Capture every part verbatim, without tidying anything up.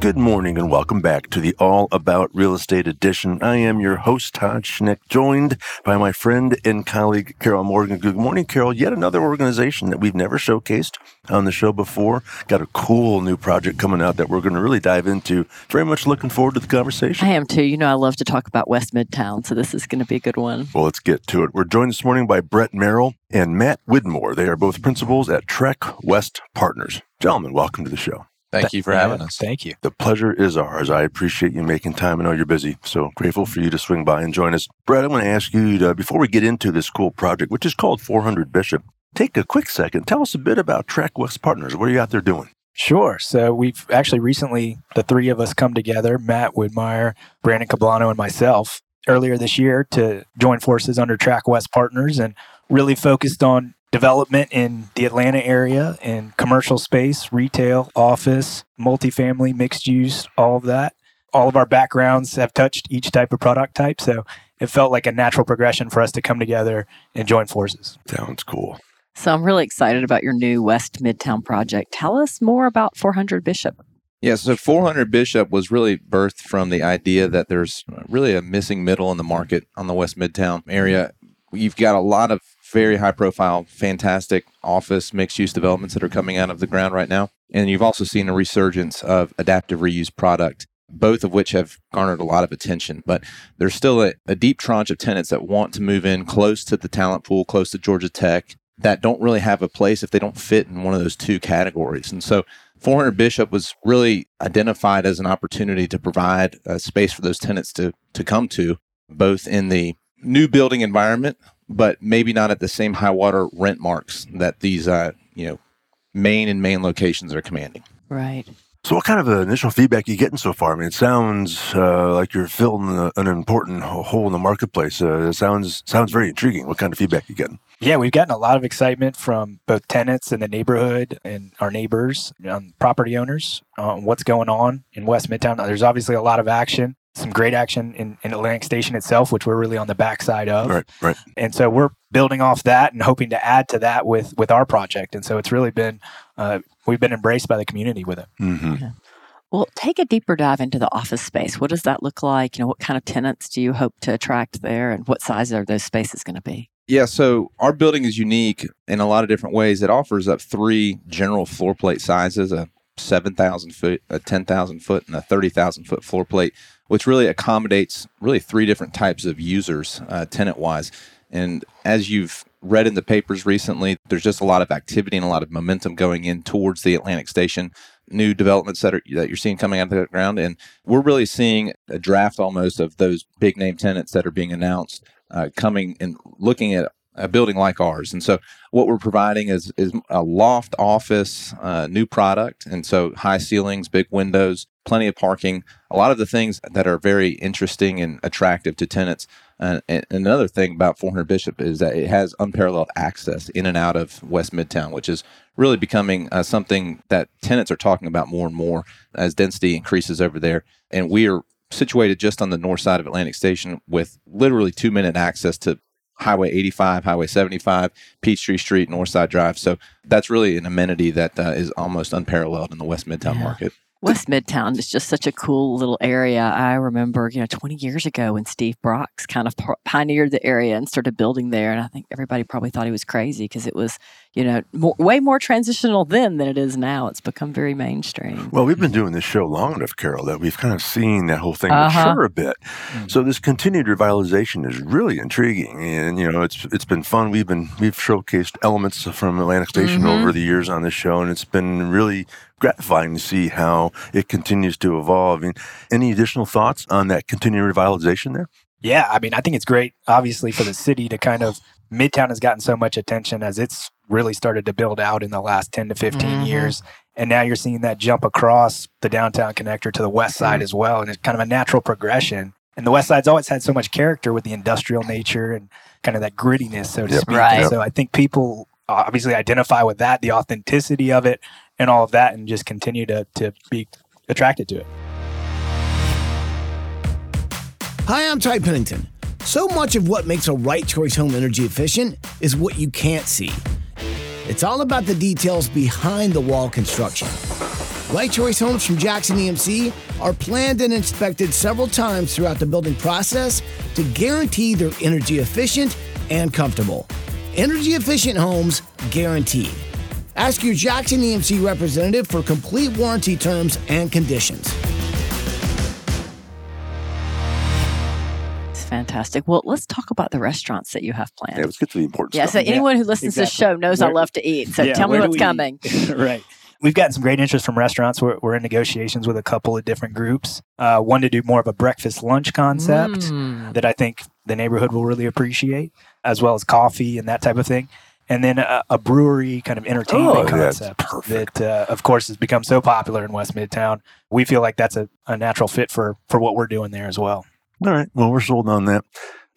Good morning and welcome back to the All About Real Estate edition. I am your host, Todd Schnecht, joined by my friend and colleague, Carol Morgan. Good morning, Carol. Yet another organization that we've never showcased on the show before. Got a cool new project coming out that we're going to really dive into. Very much looking forward to the conversation. I am too. You know, I love to talk about West Midtown, so this is going to be a good one. Well, let's get to it. We're joined this morning by Brett Merrill and Matt Widmore. They are both principals at Trek West Partners. Gentlemen, welcome to the show. Thank you for having us. Thank you. The pleasure is ours. I appreciate you making time. I know you're busy, so grateful for you to swing by and join us. Brett, I want to ask you, to, before we get into this cool project, which is called four hundred Bishop, take a quick second. Tell us a bit about Trek West Partners. What are you out there doing? Sure. So we've actually recently, the three of us come together, Matt Widmeyer, Brandon Cablano, and myself, earlier this year to join forces under Trek West Partners and really focused on development in the Atlanta area, in commercial space, retail, office, multifamily, mixed use, all of that. All of our backgrounds have touched each type of product type, so it felt like a natural progression for us to come together and join forces. Sounds cool. So I'm really excited about your new West Midtown project. Tell us more about four hundred Bishop. Yeah, so four hundred Bishop was really birthed from the idea that there's really a missing middle in the market on the West Midtown area. You've got a lot of very high-profile, fantastic office mixed-use developments that are coming out of the ground right now. And you've also seen a resurgence of adaptive reuse product, both of which have garnered a lot of attention. But there's still a, a deep tranche of tenants that want to move in close to the talent pool, close to Georgia Tech, that don't really have a place if they don't fit in one of those two categories. And so four hundred Bishop was really identified as an opportunity to provide a space for those tenants to to come to, both in the new building environment, but maybe not at the same high water rent marks that these, uh, you know, main and main locations are commanding. Right. So what kind of initial feedback are you getting so far? I mean, it sounds uh, like you're filling a, an important hole in the marketplace. Uh, it sounds sounds very intriguing. What kind of feedback are you getting? Yeah, we've gotten a lot of excitement from both tenants in the neighborhood and our neighbors, um, property owners, on what's going on in West Midtown. There's obviously a lot of action. Some great action in, in Atlantic Station itself, which we're really on the backside of. Right, right. And so we're building off that and hoping to add to that with, with our project. And so it's really been, uh, we've been embraced by the community with it. Mm-hmm. Okay. Well, take a deeper dive into the office space. What does that look like? You know, what kind of tenants do you hope to attract there? And what size are those spaces going to be? Yeah, so our building is unique in a lot of different ways. It offers up three general floor plate sizes, a seven thousand foot, a ten thousand foot, and a thirty thousand foot floor plate, which really accommodates really three different types of users uh, tenant-wise. And as you've read in the papers recently, there's just a lot of activity and a lot of momentum going in towards the Atlantic Station, new developments that, are, that you're seeing coming out of the ground. And we're really seeing a draft almost of those big-name tenants that are being announced uh, coming and looking at a building like ours. And so what we're providing is is a loft office, uh, new product. And so high ceilings, big windows, plenty of parking, a lot of the things that are very interesting and attractive to tenants. Uh, and another thing about four hundred Bishop is that it has unparalleled access in and out of West Midtown, which is really becoming uh, something that tenants are talking about more and more as density increases over there. And we are situated just on the north side of Atlantic Station with literally two minute access to Highway eighty-five, Highway seventy-five, Peachtree Street, Northside Drive. So that's really an amenity that uh, is almost unparalleled in the West Midtown yeah. market. West Midtown is just such a cool little area. I remember, you know, twenty years ago when Steve Brox kind of pioneered the area and started building there. And I think everybody probably thought he was crazy because it was, you know, more, way more transitional then than it is now. It's become very mainstream. Well, we've been doing this show long enough, Carol, that we've kind of seen that whole thing uh-huh. mature a bit. Mm-hmm. So this continued revitalization is really intriguing. And, you know, it's it's been fun. We've been, we've showcased elements from Atlantic Station mm-hmm. over the years on this show. And it's been really gratifying to see how it continues to evolve. And any additional thoughts on that continued revitalization there? Yeah, I mean, I think it's great, obviously, for the city to kind of, Midtown has gotten so much attention as it's really started to build out in the last ten to fifteen mm-hmm. years. And now you're seeing that jump across the downtown connector to the west side mm-hmm. as well. And it's kind of a natural progression. And the West Side's always had so much character with the industrial nature and kind of that grittiness, so to yep, speak. Right. So I think people obviously identify with that, the authenticity of it and all of that, and just continue to, to be attracted to it. Hi, I'm Ty Pennington. So much of what makes a Right Choice home energy efficient is what you can't see. It's all about the details behind the wall construction. Right Choice homes from Jackson E M C are planned and inspected several times throughout the building process to guarantee they're energy efficient and comfortable. Energy efficient homes guaranteed. Ask your Jackson E M C representative for complete warranty terms and conditions. Fantastic. Well, let's talk about the restaurants that you have planned. Yeah, let's get to the important yeah, stuff. So yeah, so anyone who listens exactly. to the show knows where, I love to eat. So yeah, tell me what's coming. Right. We've gotten some great interest from restaurants. We're, we're in negotiations with a couple of different groups. Uh, one to do more of a breakfast lunch concept mm. that I think the neighborhood will really appreciate, as well as coffee and that type of thing. And then a, a brewery kind of entertainment oh, concept that, uh, of course, has become so popular in West Midtown. We feel like that's a, a natural fit for for what we're doing there as well. All right. Well, we're sold on that.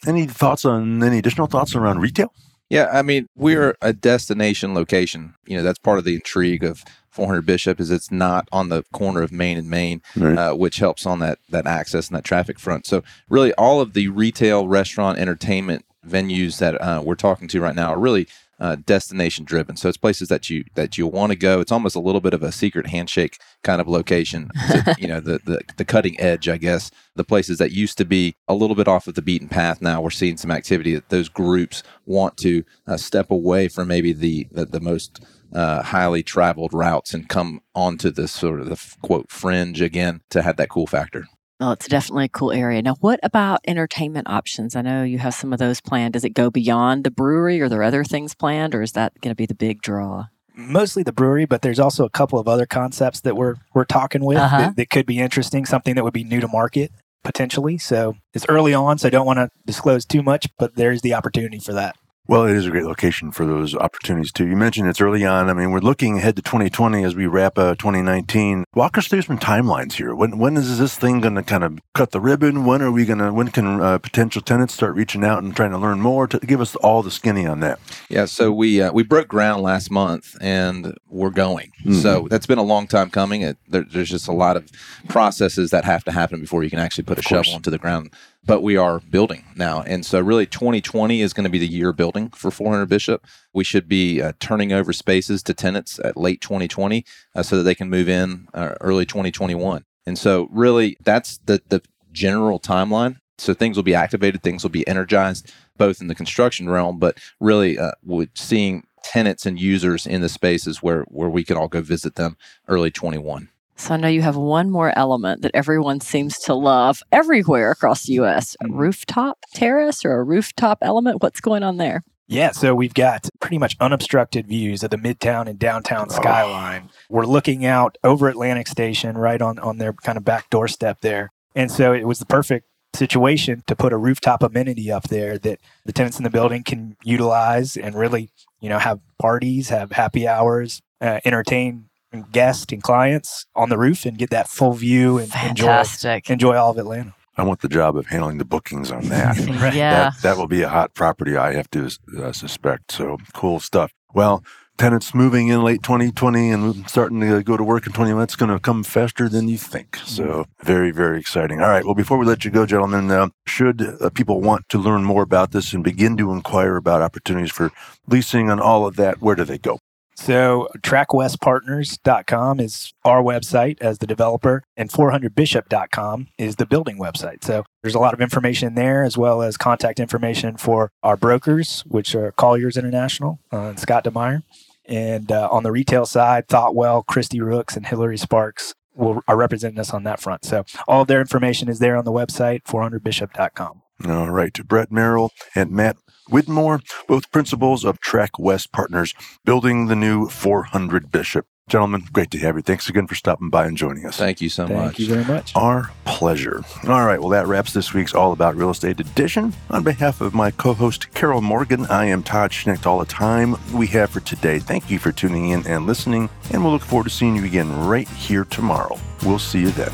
Any thoughts on, any additional thoughts around retail? Yeah. I mean, we're a destination location. You know, that's part of the intrigue of four hundred Bishop is it's not on the corner of Main and Main, right. uh, which helps on that that access and that traffic front. So really all of the retail, restaurant, entertainment venues that uh, we're talking to right now are really uh, destination driven. So it's places that you that you want to go. It's almost a little bit of a secret handshake kind of location. So, you know, the, the the cutting edge, I guess. The places that used to be a little bit off of the beaten path, now we're seeing some activity that those groups want to uh, step away from maybe the the, the most uh, highly traveled routes and come onto this sort of the quote fringe again to have that cool factor. Well, it's definitely a cool area. Now, what about entertainment options? I know you have some of those planned. Does it go beyond the brewery? Are there other things planned, or is that going to be the big draw? Mostly the brewery, but there's also a couple of other concepts that we're we're talking with uh-huh. that, that could be interesting, something that would be new to market potentially. So it's early on, so I don't want to disclose too much, but there's the opportunity for that. Well, it is a great location for those opportunities too. You mentioned it's early on. I mean, we're looking ahead to twenty twenty as we wrap uh, twenty nineteen. Walk us through some timelines here. When when is this thing going to kind of cut the ribbon? When are we going to? When can uh, potential tenants start reaching out and trying to learn more? To give us all the skinny on that. Yeah. So we uh, we broke ground last month, and we're going. Mm-hmm. So that's been a long time coming. It, there, there's just a lot of processes that have to happen before you can actually put a shovel into the ground. But we are building now. And so really twenty twenty is going to be the year building for four hundred Bishop. We should be uh, turning over spaces to tenants at late twenty twenty uh, so that they can move in uh, early twenty twenty-one. And so really that's the, the general timeline. So things will be activated, things will be energized, both in the construction realm, but really uh, we're seeing tenants and users in the spaces where, where we can all go visit them early twenty-one. So I know you have one more element that everyone seems to love everywhere across the U S, a rooftop terrace or a rooftop element. What's going on there? Yeah, so we've got pretty much unobstructed views of the Midtown and downtown skyline. Oh. We're looking out over Atlantic Station right on, on their kind of back doorstep there. And so it was the perfect situation to put a rooftop amenity up there that the tenants in the building can utilize and really, you know, have parties, have happy hours, uh, entertain and guests and clients on the roof and get that full view and Fantastic. enjoy enjoy all of Atlanta. I want the job of handling the bookings on that. Right. Yeah. That, that will be a hot property, I have to uh, suspect. So cool stuff. Well, tenants moving in late twenty twenty and starting to go to work in twenty twenty, it's going to come faster than you think. So very, very exciting. All right. Well, before we let you go, gentlemen, uh, should uh, people want to learn more about this and begin to inquire about opportunities for leasing and all of that, where do they go? So track west partners dot com is our website as the developer, and four hundred bishop dot com is the building website. So there's a lot of information there, as well as contact information for our brokers, which are Colliers International uh, and Scott DeMeyer. And uh, on the retail side, Thoughtwell, Christy Rooks, and Hillary Sparks will, are representing us on that front. So all their information is there on the website, four hundred bishop dot com. All right. To Brett Merrill and Matt Widmore, both principals of Trek West Partners, building the new four hundred Bishop. Gentlemen, great to have you. Thanks again for stopping by and joining us. Thank you so Thank much. Thank you very much. Our pleasure. All right. Well, that wraps this week's All About Real Estate edition. On behalf of my co-host, Carol Morgan, I am Todd Schnecht. All the time we have for today. Thank you for tuning in and listening, and we'll look forward to seeing you again right here tomorrow. We'll see you then.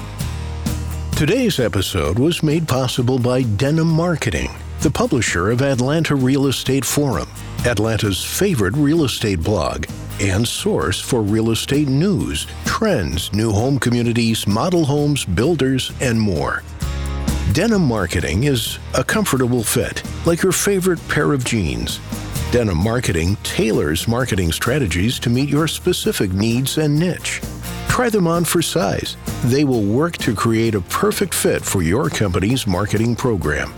Today's episode was made possible by Denim Marketing, the publisher of Atlanta Real Estate Forum, Atlanta's favorite real estate blog and source for real estate news, trends, new home communities, model homes, builders, and more. Denim Marketing is a comfortable fit, like your favorite pair of jeans. Denim Marketing tailors marketing strategies to meet your specific needs and niche. Try them on for size. They will work to create a perfect fit for your company's marketing program.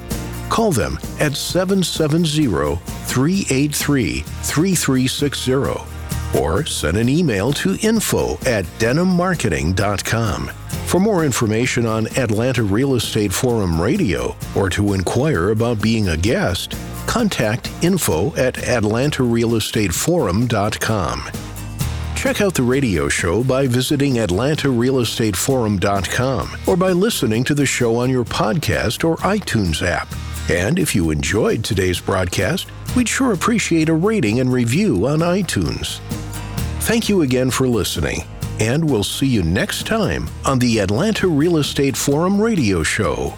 Call them at seven seven zero, three eight three, three three six zero or send an email to info at denim marketing dot com. For more information on Atlanta Real Estate Forum Radio or to inquire about being a guest, contact info at atlanta real estate forum dot com. Check out the radio show by visiting atlanta real estate forum dot com or by listening to the show on your podcast or iTunes app. And if you enjoyed today's broadcast, we'd sure appreciate a rating and review on iTunes. Thank you again for listening, and we'll see you next time on the Atlanta Real Estate Forum radio show.